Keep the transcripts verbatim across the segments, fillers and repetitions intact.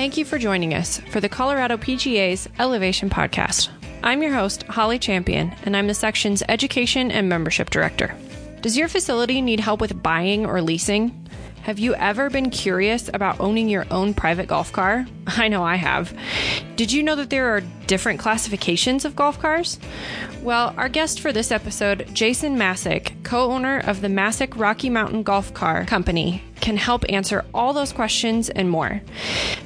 Thank you for joining us for the Colorado P G A's Elevation Podcast. I'm your host, Holly Champion, and I'm the section's Education and Membership Director. Does your facility need help with buying or leasing? Have you ever been curious about owning your own private golf car? I know I have. Did you know that there are different classifications of golf cars? Well, our guest for this episode, Jason Masek, co-owner of the Masek Rocky Mountain Golf Car Company, can help answer all those questions and more.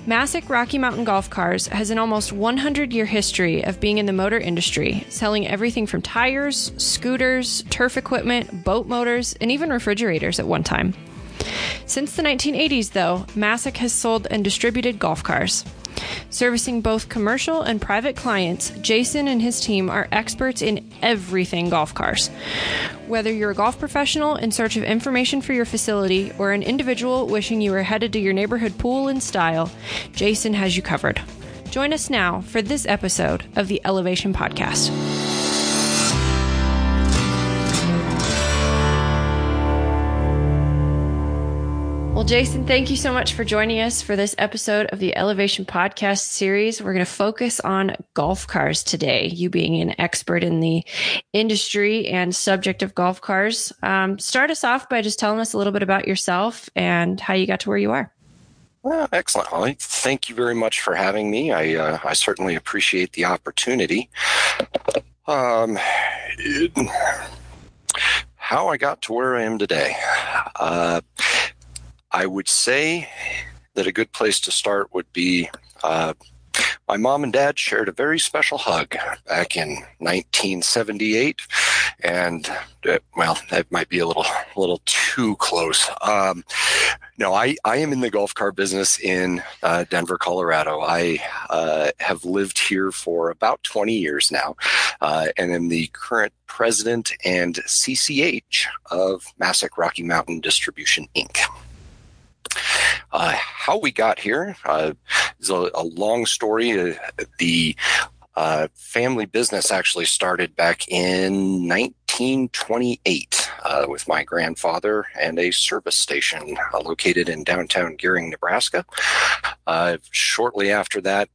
Masek Rocky Mountain Golf Cars has an almost one hundred year history of being in the motor industry, selling everything from tires, scooters, turf equipment, boat motors, and even refrigerators at one time. Since the nineteen eighties, though, Masek has sold and distributed golf cars. Servicing both commercial and private clients, Jason and his team are experts in everything golf cars. Whether you're a golf professional in search of information for your facility or an individual wishing you were headed to your neighborhood pool in style, Jason has you covered. Join us now for this episode of the Elevation Podcast. Well, Jason, thank you so much for joining us for this episode of the Elevation Podcast series. We're going to focus on golf cars today, you being an expert in the industry and subject of golf cars. Um, start us off by just telling us a little bit about yourself and how you got to where you are. Well, excellent, Holly. Thank you very much for having me. I, uh, I certainly appreciate the opportunity. Um, how I got to where I am today. Uh, I would say that a good place to start would be uh, my mom and dad shared a very special hug back in nineteen seventy-eight, and uh, well, that might be a little, a little too close. Um, no, I, I am in the golf car business in uh, Denver, Colorado. I uh, have lived here for about twenty years now, uh, and am the current president and C C H of Masek Rocky Mountain Distribution Incorporated. Uh, how we got here uh, is a, a long story. Uh, the uh, family business actually started back in nineteen twenty-eight uh, with my grandfather and a service station uh, located in downtown Gering, Nebraska. Uh, shortly after that,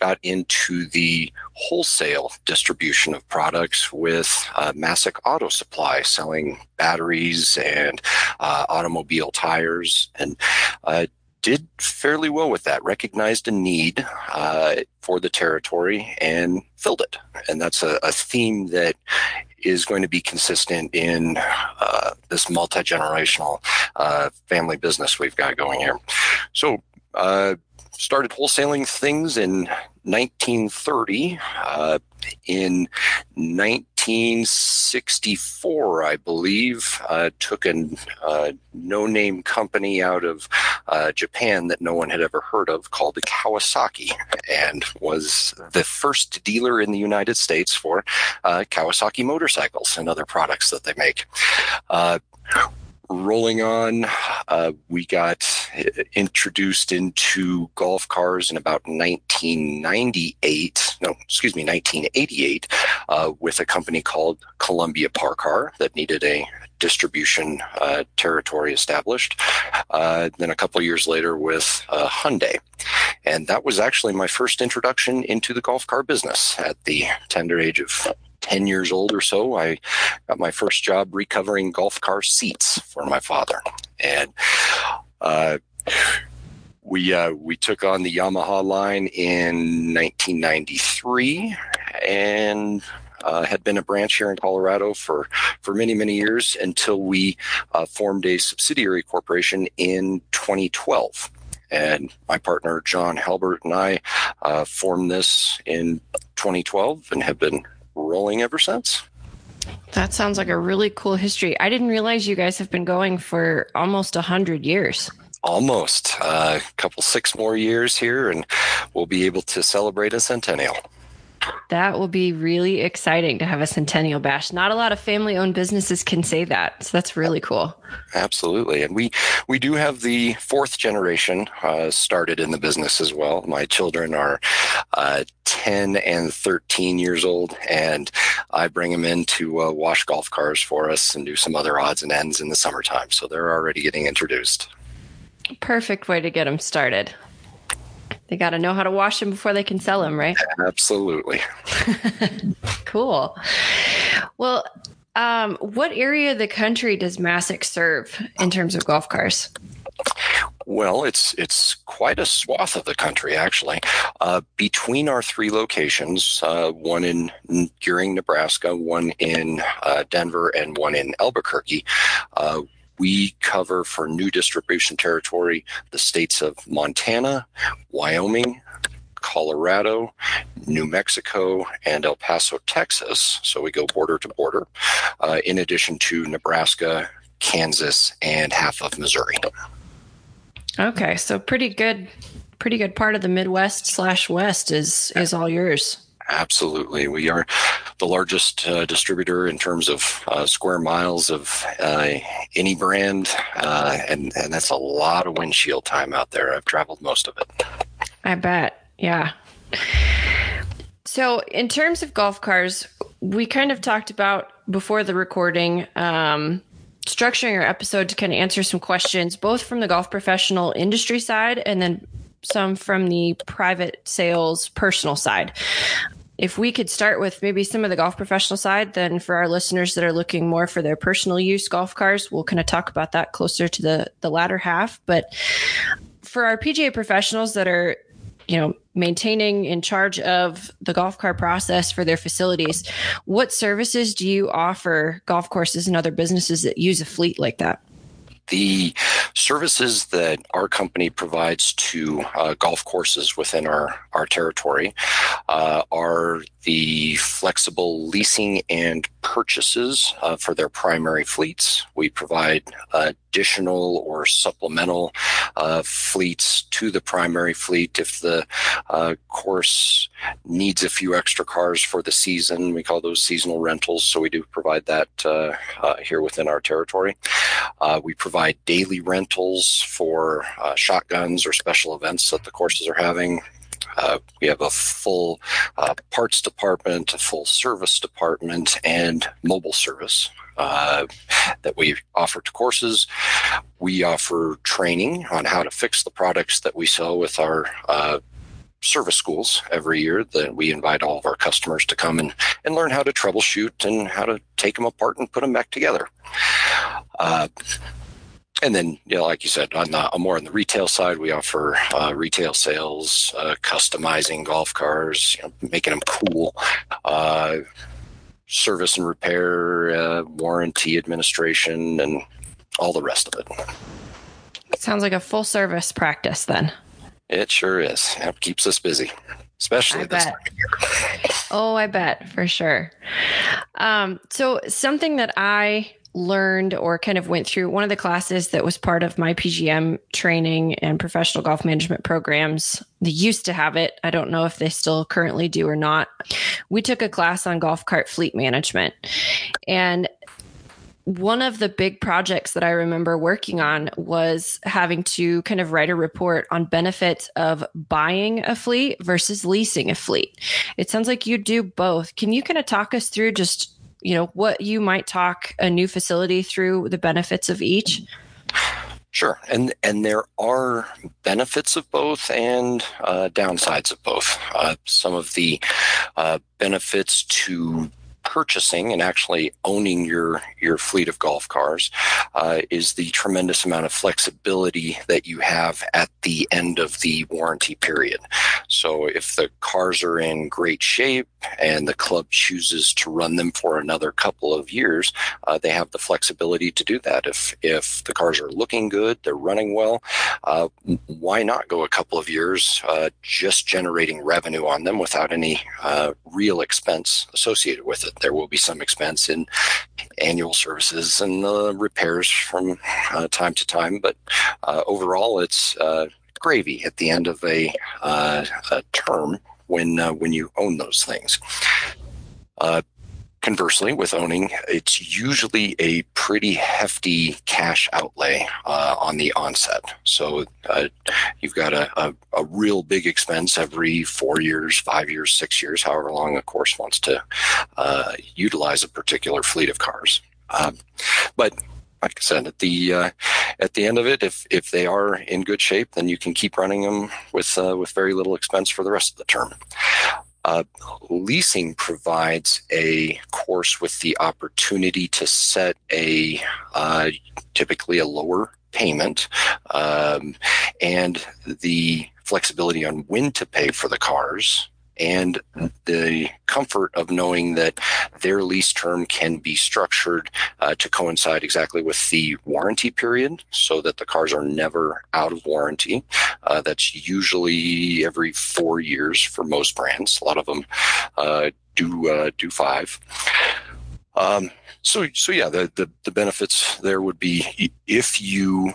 got into the wholesale distribution of products with uh, Masek Auto Supply, selling batteries and uh, automobile tires, and uh, did fairly well with that, recognized a need uh, for the territory and filled it. And that's a, a theme that is going to be consistent in uh, this multi-generational uh, family business we've got going here. So, uh, started wholesaling things in nineteen thirty. Uh, in nineteen sixty-four, I believe, uh, took a uh, no-name company out of uh, Japan that no one had ever heard of called the Kawasaki, and was the first dealer in the United States for uh, Kawasaki motorcycles and other products that they make. Uh, Rolling on, uh, we got introduced into golf cars in about nineteen ninety-eight, no, excuse me, nineteen eighty-eight, uh, with a company called Columbia Parcar that needed a distribution uh, territory established. Uh, then a couple of years later with uh, Hyundai. And that was actually my first introduction into the golf car business at the tender age of ten years old or so. I got my first job recovering golf car seats for my father. And uh, we uh, we took on the Yamaha line in nineteen ninety-three, and uh, had been a branch here in Colorado for, for many, many years until we uh, formed a subsidiary corporation in twenty twelve. And my partner, John Halbert, and I uh, formed this in twenty twelve and have been rolling ever since. That sounds like a really cool history. I didn't realize you guys have been going for almost one hundred years. Almost. A uh, couple, six more years here, and we'll be able to celebrate a centennial. That will be really exciting to have a centennial bash. Not a lot of family-owned businesses can say that, so that's really cool. Absolutely. And we, we do have the fourth generation uh, started in the business as well. My children are uh, ten and thirteen years old, and I bring them in to uh, wash golf cars for us and do some other odds and ends in the summertime. So they're already getting introduced. Perfect way to get them started. They got to know how to wash them before they can sell them, right? Absolutely. Cool. Well, um, what area of the country does Masek serve in terms of golf cars? Well, it's it's quite a swath of the country, actually. Uh, between our three locations, uh, one in Gering, Nebraska, one in uh, Denver, and one in Albuquerque, uh, we cover for new distribution territory the states of Montana, Wyoming, Colorado, New Mexico, and El Paso, Texas. So we go border to border, uh, in addition to Nebraska, Kansas, and half of Missouri. Okay, so pretty good, pretty good part of the Midwest slash West is is all yours. Absolutely, we are the largest uh, distributor in terms of uh, square miles of uh, any brand, uh, and and that's a lot of windshield time out there. I've traveled most of it. I bet, yeah. So in terms of golf cars, we kind of talked about before the recording. Um, structuring our episode to kind of answer some questions, both from the golf professional industry side and then some from the private sales personal side. If we could start with maybe some of the golf professional side, then for our listeners that are looking more for their personal use golf cars, we'll kind of talk about that closer to the, the latter half. But for our P G A professionals that are, you know, maintaining in charge of the golf car process for their facilities, what services do you offer golf courses and other businesses that use a fleet like that? The services that our company provides to uh, golf courses within our, our territory uh, are the flexible leasing and purchases uh, for their primary fleets. We provide additional or supplemental uh, fleets to the primary fleet. If the uh, course needs a few extra cars for the season, we call those seasonal rentals. So we do provide that uh, uh, here within our territory. Uh, we provide daily rentals for uh, shotguns or special events that the courses are having. Uh, we have a full uh, parts department, a full service department, and mobile service uh, that we offer to courses. We offer training on how to fix the products that we sell with our uh, service schools every year. That we invite all of our customers to come and, and learn how to troubleshoot and how to take them apart and put them back together. Uh, And then, you know, like you said, on the, more on the retail side, we offer uh, retail sales, uh, customizing golf cars, you know, making them cool, uh, service and repair, uh, warranty administration, and all the rest of it. It sounds like a full service practice then. It sure is. It keeps us busy, especially I this bet. time of year. Oh, I bet, for sure. Um, so something that I... learned or kind of went through one of the classes that was part of my P G M training and professional golf management programs. They used to have it. I don't know if they still currently do or not. We took a class on golf cart fleet management. And one of the big projects that I remember working on was having to kind of write a report on benefits of buying a fleet versus leasing a fleet. It sounds like you do both. Can you kind of talk us through just you know, what you might talk a new facility through the benefits of each? Sure. And and there are benefits of both and uh, downsides of both. Uh, some of the uh, benefits to purchasing and actually owning your, your fleet of golf cars uh, is the tremendous amount of flexibility that you have at the end of the warranty period. So if the cars are in great shape and the club chooses to run them for another couple of years, uh, they have the flexibility to do that. If if the cars are looking good, they're running well, uh, why not go a couple of years uh, just generating revenue on them without any uh, real expense associated with it? There will be some expense in annual services and uh, repairs from uh, time to time, but uh, overall, it's uh, gravy at the end of a, uh, a term when uh, when you own those things. Uh, Conversely, with owning, it's usually a pretty hefty cash outlay uh, on the onset. So uh, you've got a, a, a real big expense every four years, five years, six years, however long a course wants to uh, utilize a particular fleet of cars. Uh, but like I said, at the uh, at the end of it, if if they are in good shape, then you can keep running them with uh, with very little expense for the rest of the term. Uh, leasing provides a course with the opportunity to set a uh, typically a lower payment um, and the flexibility on when to pay for the cars, and the comfort of knowing that their lease term can be structured uh, to coincide exactly with the warranty period so that the cars are never out of warranty. Uh, that's usually every four years for most brands. A lot of them uh, do uh, do five. Um, so, so yeah, the, the, the benefits there would be if you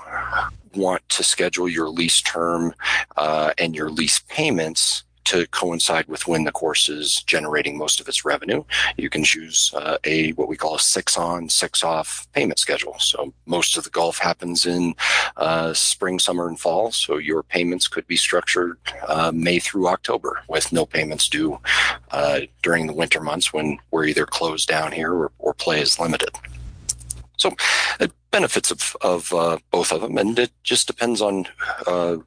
want to schedule your lease term uh, and your lease payments to coincide with when the course is generating most of its revenue, you can choose uh, a what we call a six-on, six-off payment schedule. So most of the golf happens in uh, spring, summer, and fall. So your payments could be structured uh, May through October, with no payments due uh, during the winter months when we're either closed down here or, or play is limited. So it benefits of, of uh, both of them, and it just depends on uh,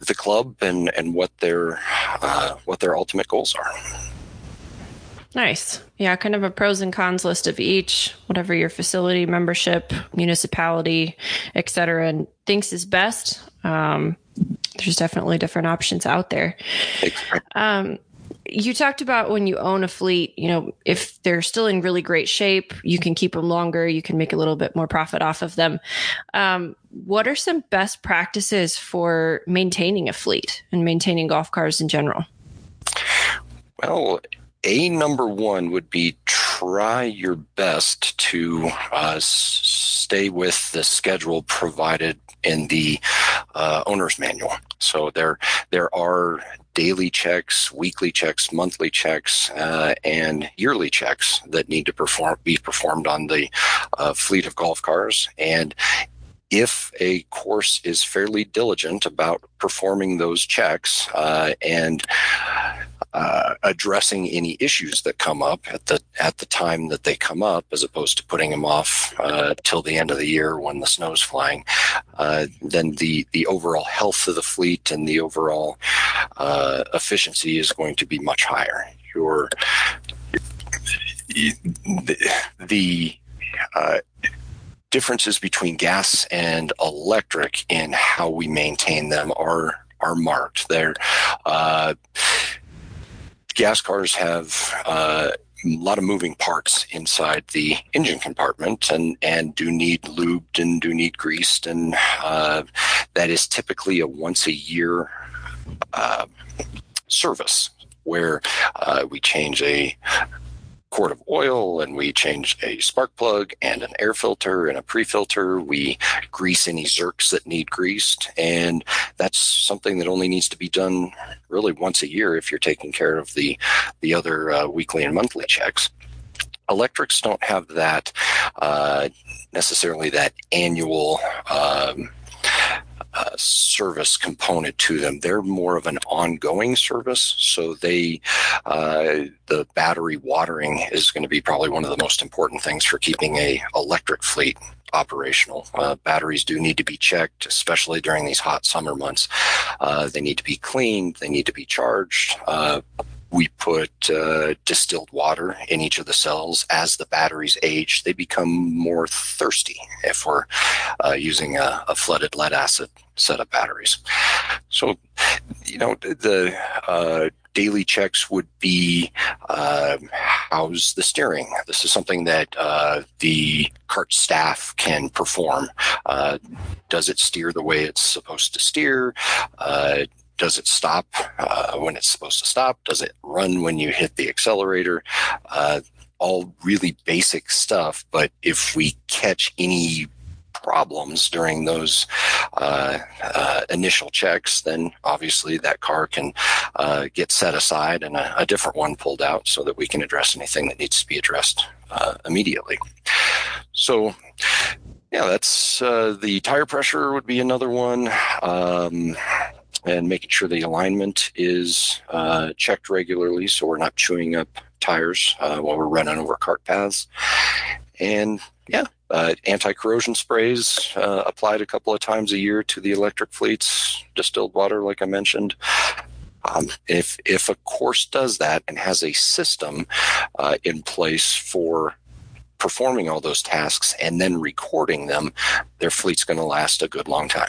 the club and, and what their uh, what their ultimate goals are. Nice. Yeah, kind of a pros and cons list of each, whatever your facility, membership, municipality, et cetera, and thinks is best. Um, there's definitely different options out there. Um You talked about when you own a fleet, you know, if they're still in really great shape, you can keep them longer, you can make a little bit more profit off of them. Um, what are some best practices for maintaining a fleet and maintaining golf cars in general? Well, A number one would be try your best to uh, stay with the schedule provided in the uh, owner's manual. So there, there are daily checks, weekly checks, monthly checks, uh, and yearly checks that need to perform be performed on the uh, fleet of golf cars. And if a course is fairly diligent about performing those checks uh, and uh, addressing any issues that come up at the at the time that they come up, as opposed to putting them off uh, till the end of the year when the snow's flying, uh, then the the overall health of the fleet and the overall uh, efficiency is going to be much higher. Your the, the uh, differences between gas and electric in how we maintain them are are marked. They're uh, gas cars have uh, a lot of moving parts inside the engine compartment, and and do need lubed and do need greased, and uh, that is typically a once a year uh, service where uh, we change a quart of oil, and we change a spark plug and an air filter and a pre-filter. We grease any zerks that need greased, and that's something that only needs to be done really once a year if you're taking care of the the other uh, weekly and monthly checks. Electrics don't have that uh, necessarily that annual um, Uh, service component to them. They're more of an ongoing service, so they uh, the battery watering is going to be probably one of the most important things for keeping a electric fleet operational. Uh, batteries do need to be checked, especially during these hot summer months. Uh, they need to be cleaned. They need to be charged. Uh, We put uh, distilled water in each of the cells. As the batteries age, they become more thirsty if we're uh, using a, a flooded lead acid set of batteries. So, you know, the uh, daily checks would be uh, how's the steering? This is something that uh, the cart staff can perform. Uh, does it steer the way it's supposed to steer? Uh, Does it stop uh, when it's supposed to stop? Does it run when you hit the accelerator? Uh, all really basic stuff, but if we catch any problems during those uh, uh, initial checks, then obviously that car can uh, get set aside and a, a different one pulled out so that we can address anything that needs to be addressed uh, immediately. So, yeah, that's uh, the tire pressure would be another one. Um, And making sure the alignment is uh, checked regularly so we're not chewing up tires uh, while we're running over cart paths. And yeah, Uh, anti-corrosion sprays uh, applied a couple of times a year to the electric fleets, distilled water, like I mentioned. Um, if if a course does that and has a system uh, in place for performing all those tasks and then recording them, their fleet's going to last a good long time.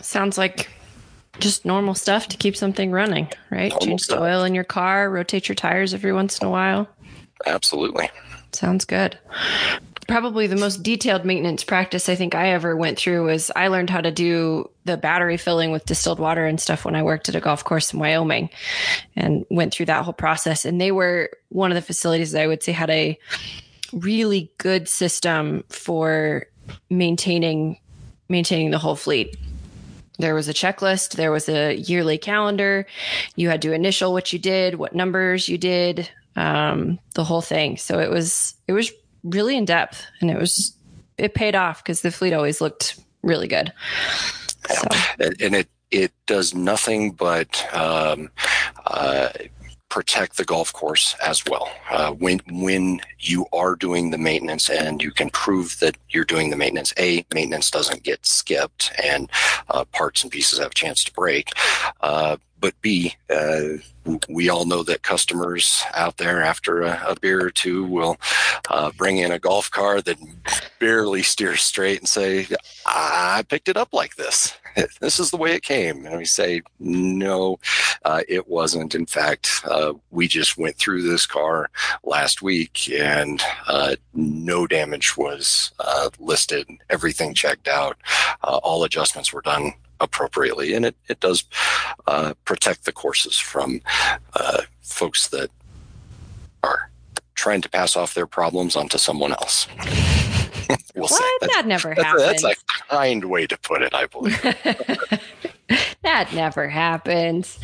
Sounds like just normal stuff to keep something running, right? Normal Change stuff. The oil in your car, rotate your tires every once in a while. Absolutely. Sounds good. Probably the most detailed maintenance practice I think I ever went through was I learned how to do the battery filling with distilled water and stuff when I worked at a golf course in Wyoming and went through that whole process. And they were one of the facilities that I would say had a really good system for maintaining maintaining the whole fleet. There was a checklist. There was a yearly calendar. You had to initial what you did, what numbers you did, um, the whole thing. So it was it was really in depth, and it was it paid off because the fleet always looked really good. So. And it it does nothing but um, uh, protect the golf course as well. Uh, when when you are doing the maintenance, and you can prove that you're doing the maintenance, a maintenance doesn't get skipped, and uh, parts and pieces have a chance to break. Uh, But B, uh, we all know that customers out there after a, a beer or two will uh, bring in a golf car that barely steers straight and say, I picked it up like this. This is the way it came. And we say, no, uh, it wasn't. In fact, uh, we just went through this car last week and uh, no damage was uh, listed. Everything checked out. Uh, all adjustments were done appropriately, and it it does uh, protect the courses from uh, folks that are trying to pass off their problems onto someone else. We'll what? Say that's, that never that's, happens. That's a kind way to put it, I believe. That never happens.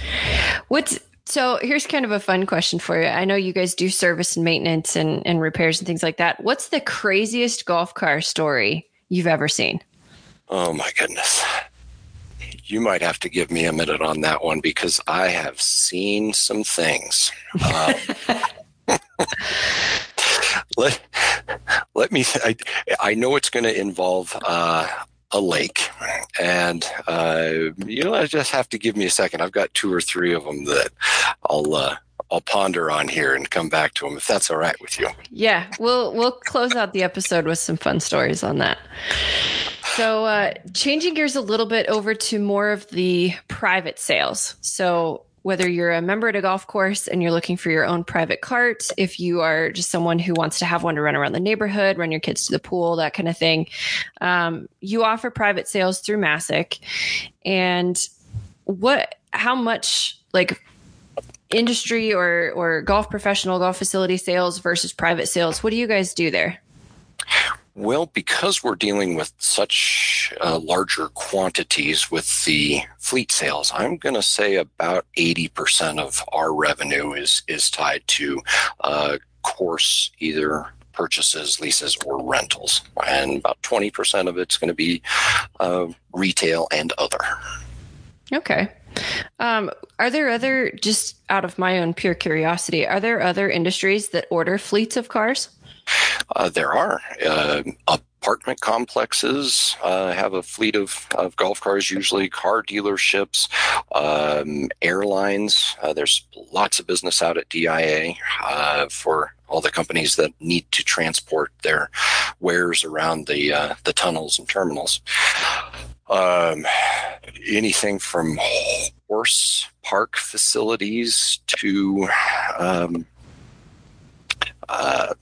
What's so? Here's kind of a fun question for you. I know you guys do service and maintenance and, and repairs and things like that. What's the craziest golf car story you've ever seen? Oh my goodness. You might have to give me a minute on that one because I have seen some things. Uh, let, let me, I, I know it's going to involve uh, a lake, and uh, you know, I just have to give me a second. I've got two or three of them that I'll, uh, I'll ponder on here and come back to them if that's all right with you. Yeah. We'll, we'll close out the episode with some fun stories on that. So uh, changing gears a little bit over to more of the private sales. So whether you're a member at a golf course and you're looking for your own private cart, if you are just someone who wants to have one to run around the neighborhood, run your kids to the pool, that kind of thing, um, you offer private sales through Masek. And what, how much like industry or, or golf professional, golf facility sales versus private sales, what do you guys do there? Well, because we're dealing with such uh, larger quantities with the fleet sales, I'm going to say about eighty percent of our revenue is is tied to uh, course either purchases, leases, or rentals. And about twenty percent of it's going to be uh, retail and other. Okay. Um, are there other, just out of my own pure curiosity, are there other industries that order fleets of cars? Uh, there are. Uh, apartment complexes uh, have a fleet of, of golf cars, usually car dealerships, um, airlines. Uh, there's lots of business out at D I A uh, for all the companies that need to transport their wares around the, uh, the tunnels and terminals. Um, anything from horse park facilities to um, uh,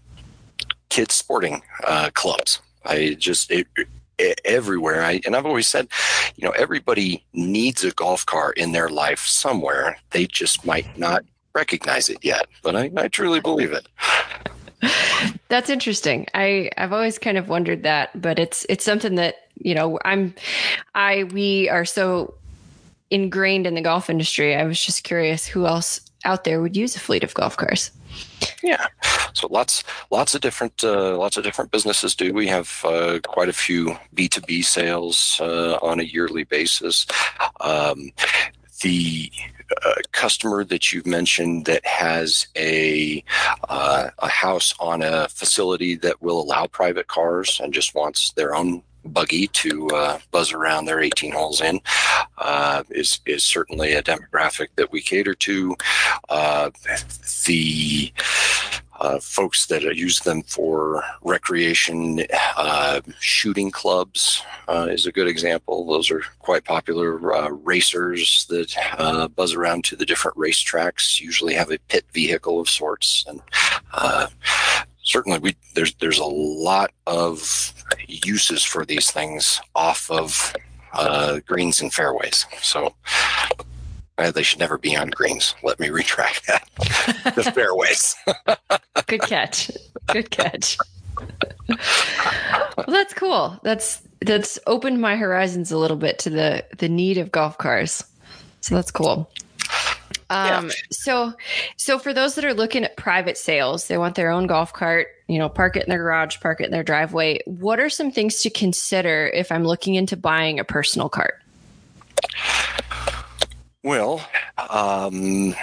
kids sporting uh, clubs. I just it, it, everywhere. I and I've always said, you know, everybody needs a golf car in their life somewhere. They just might not recognize it yet, but I, I truly believe it. That's interesting. I I've always kind of wondered that, but it's it's something that you know I'm I we are so ingrained in the golf industry. I was just curious who else out there would use a fleet of golf cars. Yeah, so lots, lots of different, uh, lots of different businesses do. We have uh, quite a few B two B sales uh, on a yearly basis. Um, the uh, customer that you've mentioned that has a uh, a house on a facility that will allow private cars and just wants their own buggy to uh, buzz around their eighteen holes in uh, is is certainly a demographic that we cater to. Uh, the Uh, folks that use them for recreation, uh, shooting clubs uh, is a good example. Those are quite popular. Uh, racers that uh, buzz around to the different racetracks usually have a pit vehicle of sorts. And uh, certainly we, there's, there's a lot of uses for these things off of uh, greens and fairways. So Uh, they should never be on greens. Let me retract that. The fairways. Good catch. Good catch. Well, that's cool. That's that's opened my horizons a little bit to the, the need of golf cars. So that's cool. Um, yeah. So so for those that are looking at private sales, they want their own golf cart, you know, park it in their garage, park it in their driveway. What are some things to consider if I'm looking into buying a personal cart? Well, um,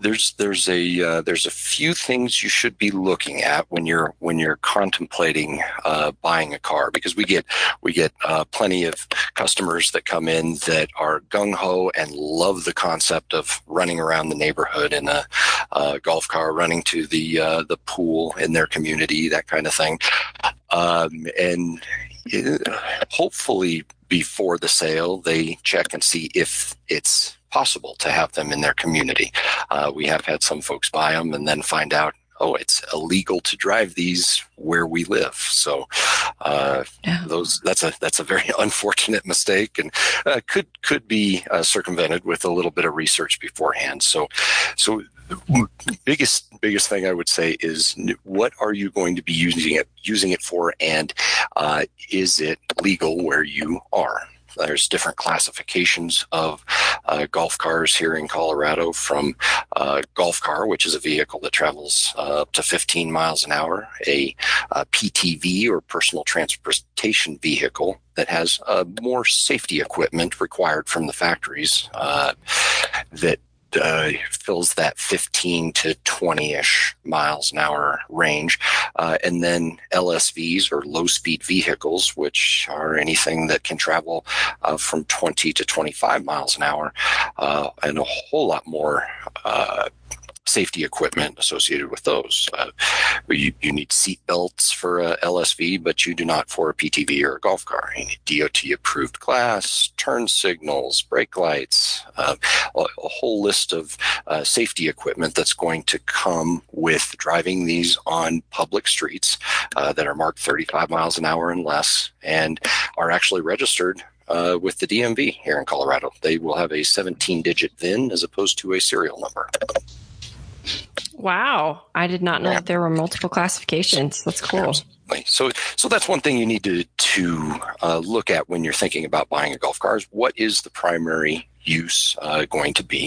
there's there's a uh, there's a few things you should be looking at when you're when you're contemplating uh, buying a car, because we get we get uh, plenty of customers that come in that are gung ho and love the concept of running around the neighborhood in a uh, golf car, running to the uh, the pool in their community, that kind of thing, um, and it, hopefully before the sale, they check and see if it's possible to have them in their community. Uh, we have had some folks buy them and then find out, oh, it's illegal to drive these where we live. So uh, yeah. those that's a that's a very unfortunate mistake, and uh, could could be uh, circumvented with a little bit of research beforehand. So so biggest biggest thing I would say is, what are you going to be using it using it for, and uh, is it legal where you are? There's different classifications of uh, golf cars here in Colorado, from uh, golf car, which is a vehicle that travels uh, up to fifteen miles an hour, a, a P T V, or personal transportation vehicle, that has uh, more safety equipment required from the factories uh, that Uh, fills that fifteen to twenty-ish miles an hour range. Uh, and then L S Vs, or low-speed vehicles, which are anything that can travel uh, from twenty to twenty-five miles an hour, uh, and a whole lot more uh, safety equipment associated with those. Uh, you, you need seat belts for a L S V, but you do not for a P T V or a golf car. You need D O T approved glass, turn signals, brake lights, uh, a, a whole list of uh, safety equipment that's going to come with driving these on public streets uh, that are marked thirty-five miles an hour and less, and are actually registered Uh, with the D M V here in Colorado. They will have a seventeen-digit V I N as opposed to a serial number. Wow. I did not know yeah. that there were multiple classifications. That's cool. Absolutely. So so that's one thing you need to, to uh, look at when you're thinking about buying a golf car, is what is the primary use uh, going to be?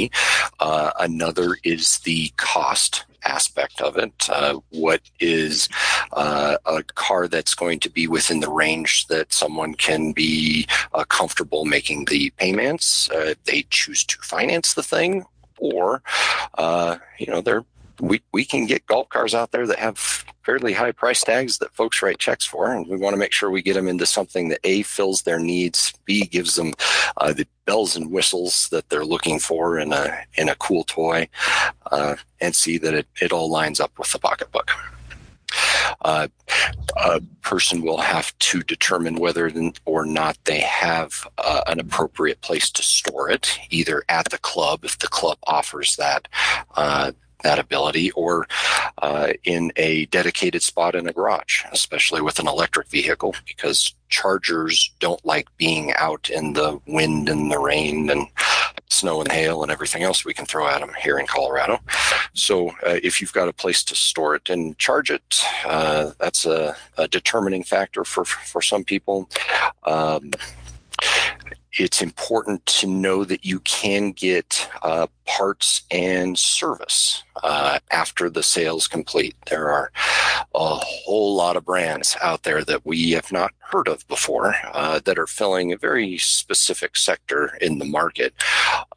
Uh, another is the cost aspect of it. Uh, what is uh, a car that's going to be within the range that someone can be uh, comfortable making the payments? Uh, they choose to finance the thing, or uh, you know, they're we we can get golf cars out there that have fairly high price tags that folks write checks for, and we want to make sure we get them into something that A, fills their needs, B, gives them uh, the bells and whistles that they're looking for in a in a cool toy, uh, and see that it, it all lines up with the pocketbook. Uh, a person will have to determine whether or not they have uh, an appropriate place to store it, either at the club, if the club offers that uh, that ability, or uh, in a dedicated spot in a garage, especially with an electric vehicle, because chargers don't like being out in the wind and the rain and snow and hail and everything else we can throw at them here in Colorado. So uh, if you've got a place to store it and charge it, uh, that's a, a determining factor for, for some people. Um, it's important to know that you can get uh, parts and service uh, after the sale's complete. There are a whole lot of brands out there that we have not heard of before uh, that are filling a very specific sector in the market,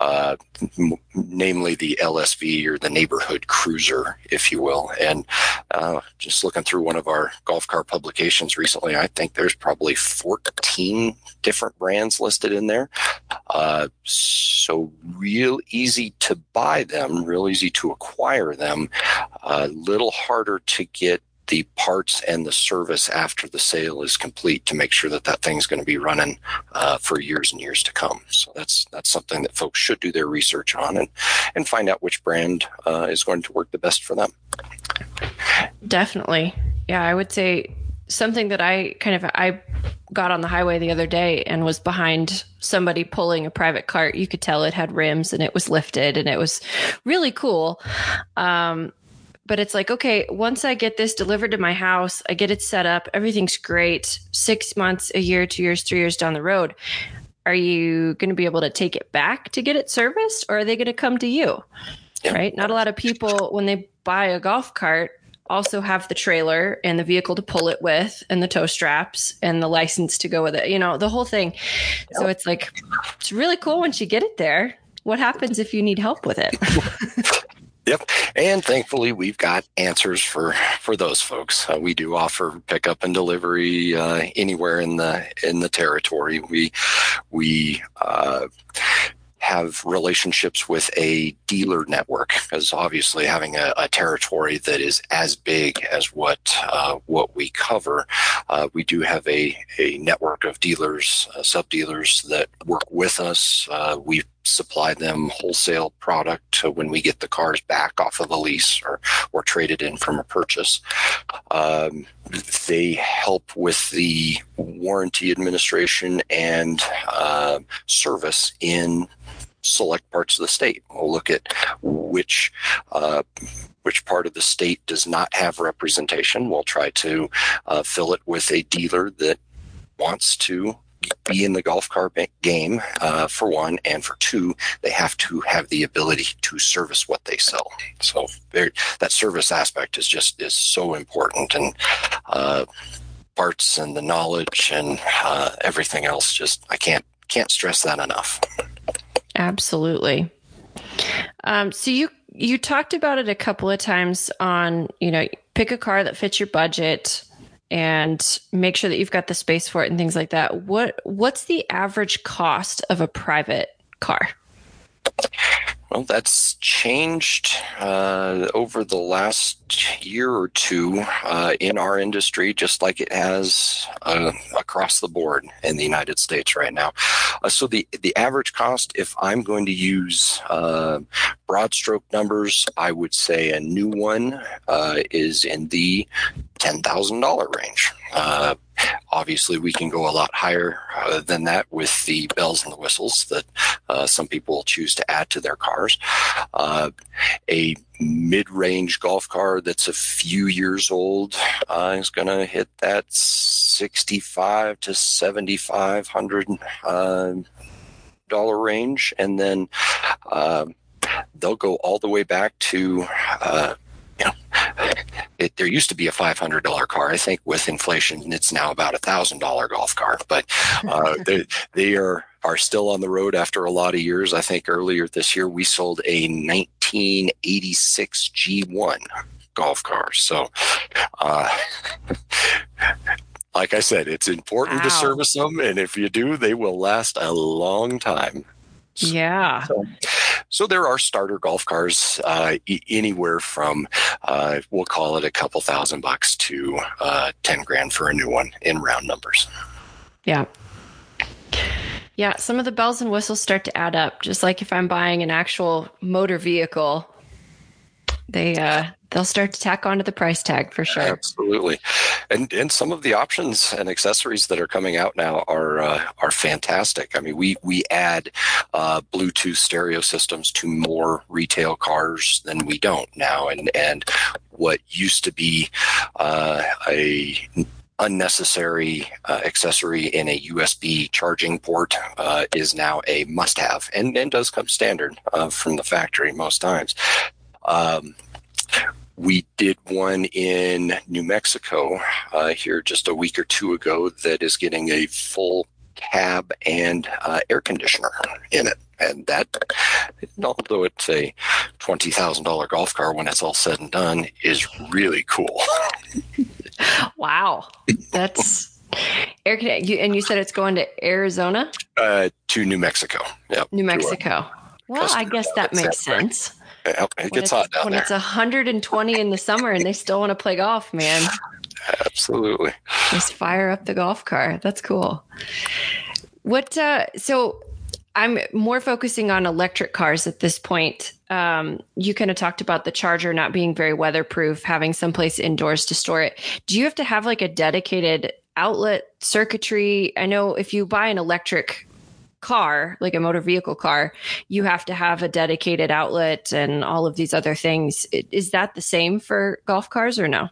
uh, m- namely the L S V, or the neighborhood cruiser, if you will. And uh, just looking through one of our golf car publications recently, I think there's probably fourteen different brands listed in there. Uh, so real easy to buy them, real easy to acquire them, a little harder to get the parts and the service after the sale is complete to make sure that that thing's going to be running uh, for years and years to come. So that's that's something that folks should do their research on and, and find out which brand uh, is going to work the best for them. Definitely. Yeah, I would say something that I kind of, I got on the highway the other day and was behind somebody pulling a private cart. You could tell it had rims and it was lifted and it was really cool. Um, but it's like, okay, once I get this delivered to my house, I get it set up, everything's great. Six months, a year, two years, three years down the road, are you going to be able to take it back to get it serviced, or are they going to come to you? Right? Not a lot of people, when they buy a golf cart, also have the trailer and the vehicle to pull it with and the tow straps and the license to go with it, you know, the whole thing. Yep. So it's like, it's really cool once you get it there. What happens if you need help with it? Yep. And thankfully, we've got answers for, for those folks. Uh, we do offer pickup and delivery uh, anywhere in the in the territory. We we uh, have relationships with a dealer network, because obviously having a, a territory that is as big as what uh, what we cover, uh, we do have a, a network of dealers, uh, sub-dealers that work with us. Uh, we've supply them wholesale product when we get the cars back off of a lease or or traded in from a purchase. Um, they help with the warranty administration and uh, service in select parts of the state. We'll look at which uh, which part of the state does not have representation. We'll try to uh, fill it with a dealer that wants to be in the golf car game, uh, for one, and for two, they have to have the ability to service what they sell. So that service aspect is just is so important, and uh, parts and the knowledge and uh, everything else. Just I can't can't stress that enough. Absolutely. Um, so you you talked about it a couple of times on, you know, pick a car that fits your budget and make sure that you've got the space for it and things like that. What what's the average cost of a private car? Well, that's changed uh, over the last year or two uh, in our industry, just like it has uh, across the board in the United States right now. Uh, so the, the average cost, if I'm going to use uh, broad stroke numbers, I would say a new one uh, is in the ten thousand dollars range. Uh, obviously, we can go a lot higher uh, than that with the bells and the whistles that uh, some people choose to add to their cars. Uh, a mid-range golf car that's a few years old uh, is going to hit that sixty-five to seventy-five hundred uh, dollar range, and then uh, they'll go all the way back to. Uh, You know, it, there used to be a five hundred dollars car. I think with inflation, it's now about a one thousand dollars golf car. But uh, they, they are, are still on the road after a lot of years. I think earlier this year, we sold a nineteen eighty-six G one golf car. So, uh, like I said, it's important wow. to service them. And if you do, they will last a long time. Yeah. So, so there are starter golf cars uh, e- anywhere from, uh, we'll call it a couple thousand bucks to uh, ten grand for a new one in round numbers. Yeah. Yeah. Some of the bells and whistles start to add up. Just like if I'm buying an actual motor vehicle, they, uh, they'll start to tack onto the price tag for sure. Absolutely. And and some of the options and accessories that are coming out now are uh, are fantastic. I mean, we we add uh, Bluetooth stereo systems to more retail cars than we don't now. And, and what used to be uh, a unnecessary uh, accessory in a U S B charging port uh, is now a must-have, and, and does come standard uh, from the factory most times. Um, we did one in New Mexico uh, here just a week or two ago that is getting a full cab and uh, air conditioner in it. And that, although it's a twenty thousand dollars golf car when it's all said and done, is really cool. Wow. That's air. You, and you said it's going to Arizona? Uh, to New Mexico. Yep. New Mexico. Well, I guess that makes sense. Yeah, it gets hot down there. When it's one hundred twenty in the summer and they still want to play golf, man. Absolutely. Just fire up the golf car. That's cool. What, uh, so I'm more focusing on electric cars at this point. Um, you kind of talked about the charger not being very weatherproof, having someplace indoors to store it. Do you have to have like a dedicated outlet circuitry? I know if you buy an electric car, like a motor vehicle car, you have to have a dedicated outlet and all of these other things. Is that the same for golf cars or no?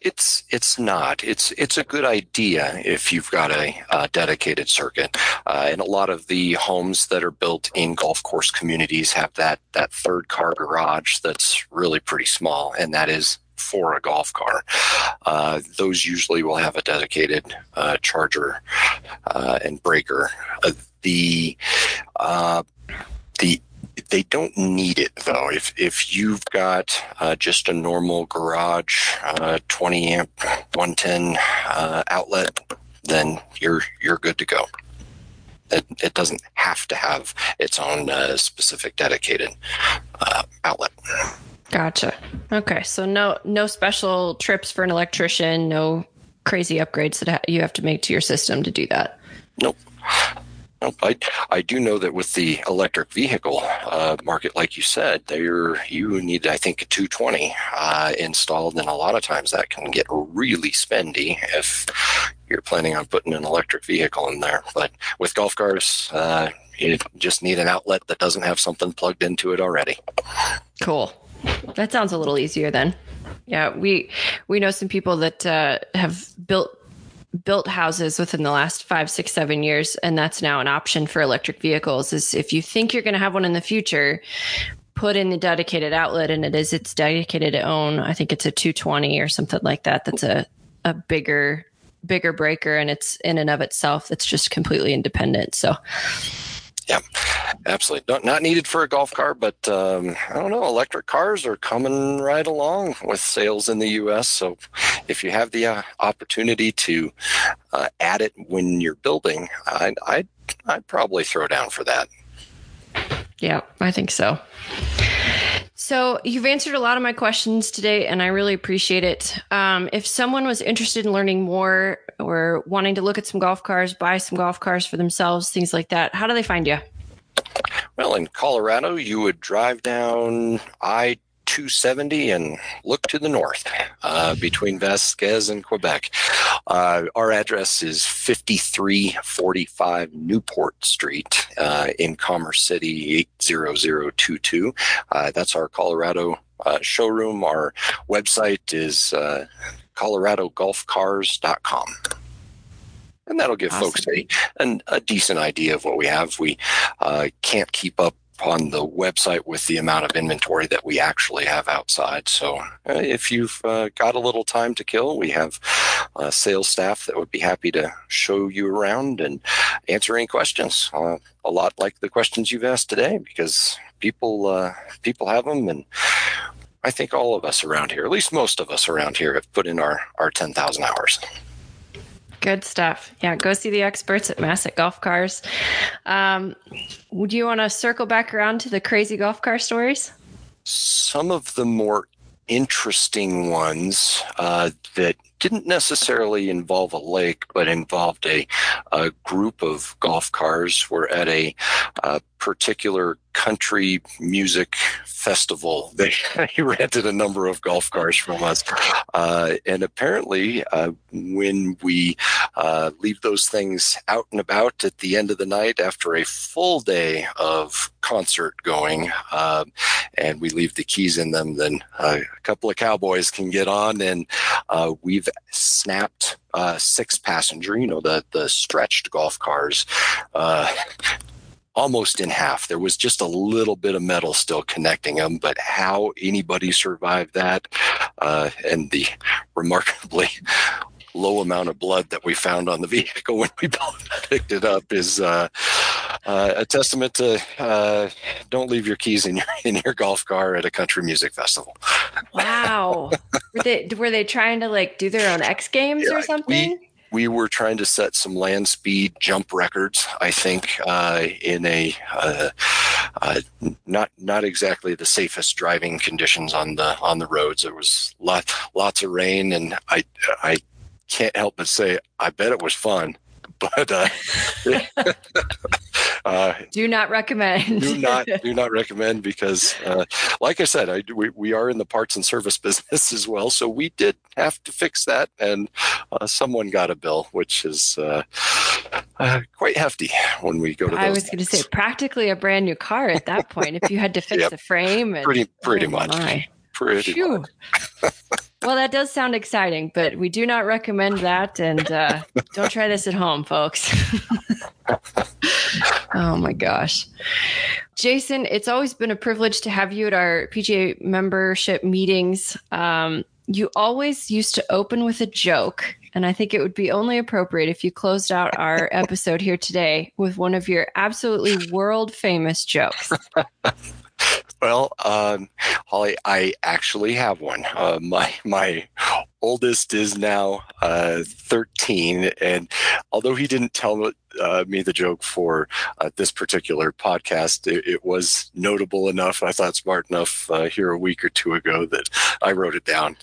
It's it's not. It's it's a good idea if you've got a, a dedicated circuit. Uh, and a lot of the homes that are built in golf course communities have that that third car garage that's really pretty small, and that is for a golf car. Uh, those usually will have a dedicated uh, charger uh, and breaker. Uh, the uh, the They don't need it, though. If if you've got uh, just a normal garage, uh, twenty amp, one ten uh, outlet, then you're you're good to go. It, it doesn't have to have its own uh, specific dedicated uh, outlet. Gotcha. Okay, so no no special trips for an electrician, no crazy upgrades that you have to make to your system to do that. Nope. I, I do know that with the electric vehicle uh, market, like you said, there you need, I think, a two twenty uh, installed, and a lot of times that can get really spendy if you're planning on putting an electric vehicle in there. But with golf cars, uh, you just need an outlet that doesn't have something plugged into it already. Cool. That sounds a little easier then. Yeah, we we know some people that uh, have built built houses within the last five, six, seven years. And that's now an option for electric vehicles, is if you think you're going to have one in the future, put in the dedicated outlet, and it is its dedicated own. I think it's a two twenty or something like that. That's a, a bigger, bigger breaker, and it's in and of itself. That's just completely independent. So yeah, absolutely. Not, not needed for a golf car, but um, I don't know. Electric cars are coming right along with sales in the U S. So if you have the uh, opportunity to uh, add it when you're building, I'd, I'd, I'd probably throw down for that. Yeah, I think so. So you've answered a lot of my questions today, and I really appreciate it. Um, if someone was interested in learning more or wanting to look at some golf cars, buy some golf cars for themselves, things like that, how do they find you? Well, in Colorado, you would drive down I two seventy and look to the north uh, between Vasquez and Quebec. Uh, our address is fifty-three forty-five Newport Street uh, in Commerce City eight zero zero two two. Uh, that's our Colorado uh, showroom. Our website is uh, colorado golf cars dot com. And that'll give awesome. folks a, an, a decent idea of what we have. We uh, can't keep up on the website with the amount of inventory that we actually have outside. So uh, if you've uh, got a little time to kill, we have uh, sales staff that would be happy to show you around and answer any questions. Uh, a lot like the questions you've asked today, because people uh, people have them, and I think all of us around here, at least most of us around here, have put in our, our ten thousand hours. Good stuff. Yeah, go see the experts at Masek Golf Cars. Um, would you want to circle back around to the crazy golf car stories? Some of the more interesting ones uh, that didn't necessarily involve a lake, but involved a, a group of golf cars, were at a, a particular country music festival. They rented a number of golf cars from us. Uh, and apparently, uh, when we uh, leave those things out and about at the end of the night after a full day of concert going, uh, and we leave the keys in them, then uh, a couple of cowboys can get on, and uh, we've snapped uh, six passenger, you know, the, the stretched golf cars, uh, almost in half. There was just a little bit of metal still connecting them, but how anybody survived that, uh, and the remarkably low amount of blood that we found on the vehicle when we picked it up is uh, uh, a testament to uh, don't leave your keys in your in your golf car at a country music festival. Wow. were they were they trying to like do their own X Games yeah, or something? We, we were trying to set some land speed jump records, I think, uh, in a uh, uh, not not exactly the safest driving conditions on the on the roads. There was lot lots of rain, and I I. can't help but say, I bet it was fun, but uh, uh, do not recommend. do not do not recommend because, uh, like I said, I we we are in the parts and service business as well, so we did have to fix that, and uh, someone got a bill, which is uh, uh, quite hefty when we go to. Those I was going to say, practically a brand new car at that point. If you had to fix yep. the frame, and, pretty pretty oh much, my. pretty much. Well, that does sound exciting, but we do not recommend that. And uh, don't try this at home, folks. Oh, my gosh. Jason, it's always been a privilege to have you at our P G A membership meetings. Um, you always used to open with a joke. And I think it would be only appropriate if you closed out our episode here today with one of your absolutely world famous jokes. Well, um, Holly, I actually have one. Uh, my my oldest is now uh, thirteen, and although he didn't tell uh, me the joke for uh, this particular podcast, it, it was notable enough, I thought smart enough uh, here a week or two ago that I wrote it down.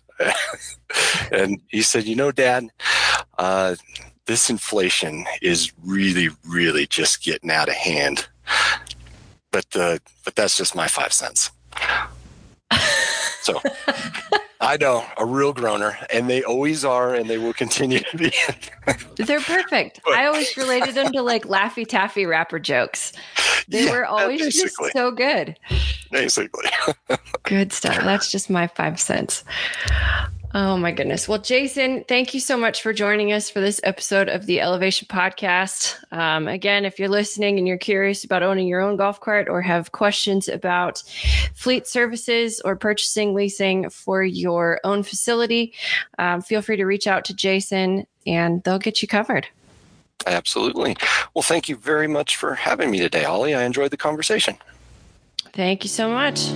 And he said, you know, Dad, uh, this inflation is really, really just getting out of hand. But uh, but that's just my five cents. So I know a real groaner, and they always are, and they will continue to be. They're perfect. But I always related them to like Laffy Taffy rapper jokes. They yeah, were always basically. just so good. Basically. Good stuff. That's just my five cents. Oh, my goodness. Well, Jason, thank you so much for joining us for this episode of the Elevation Podcast. Um, again, if you're listening and you're curious about owning your own golf cart or have questions about fleet services or purchasing leasing for your own facility, um, feel free to reach out to Jason and they'll get you covered. Absolutely. Well, thank you very much for having me today, Holly. I enjoyed the conversation. Thank you so much.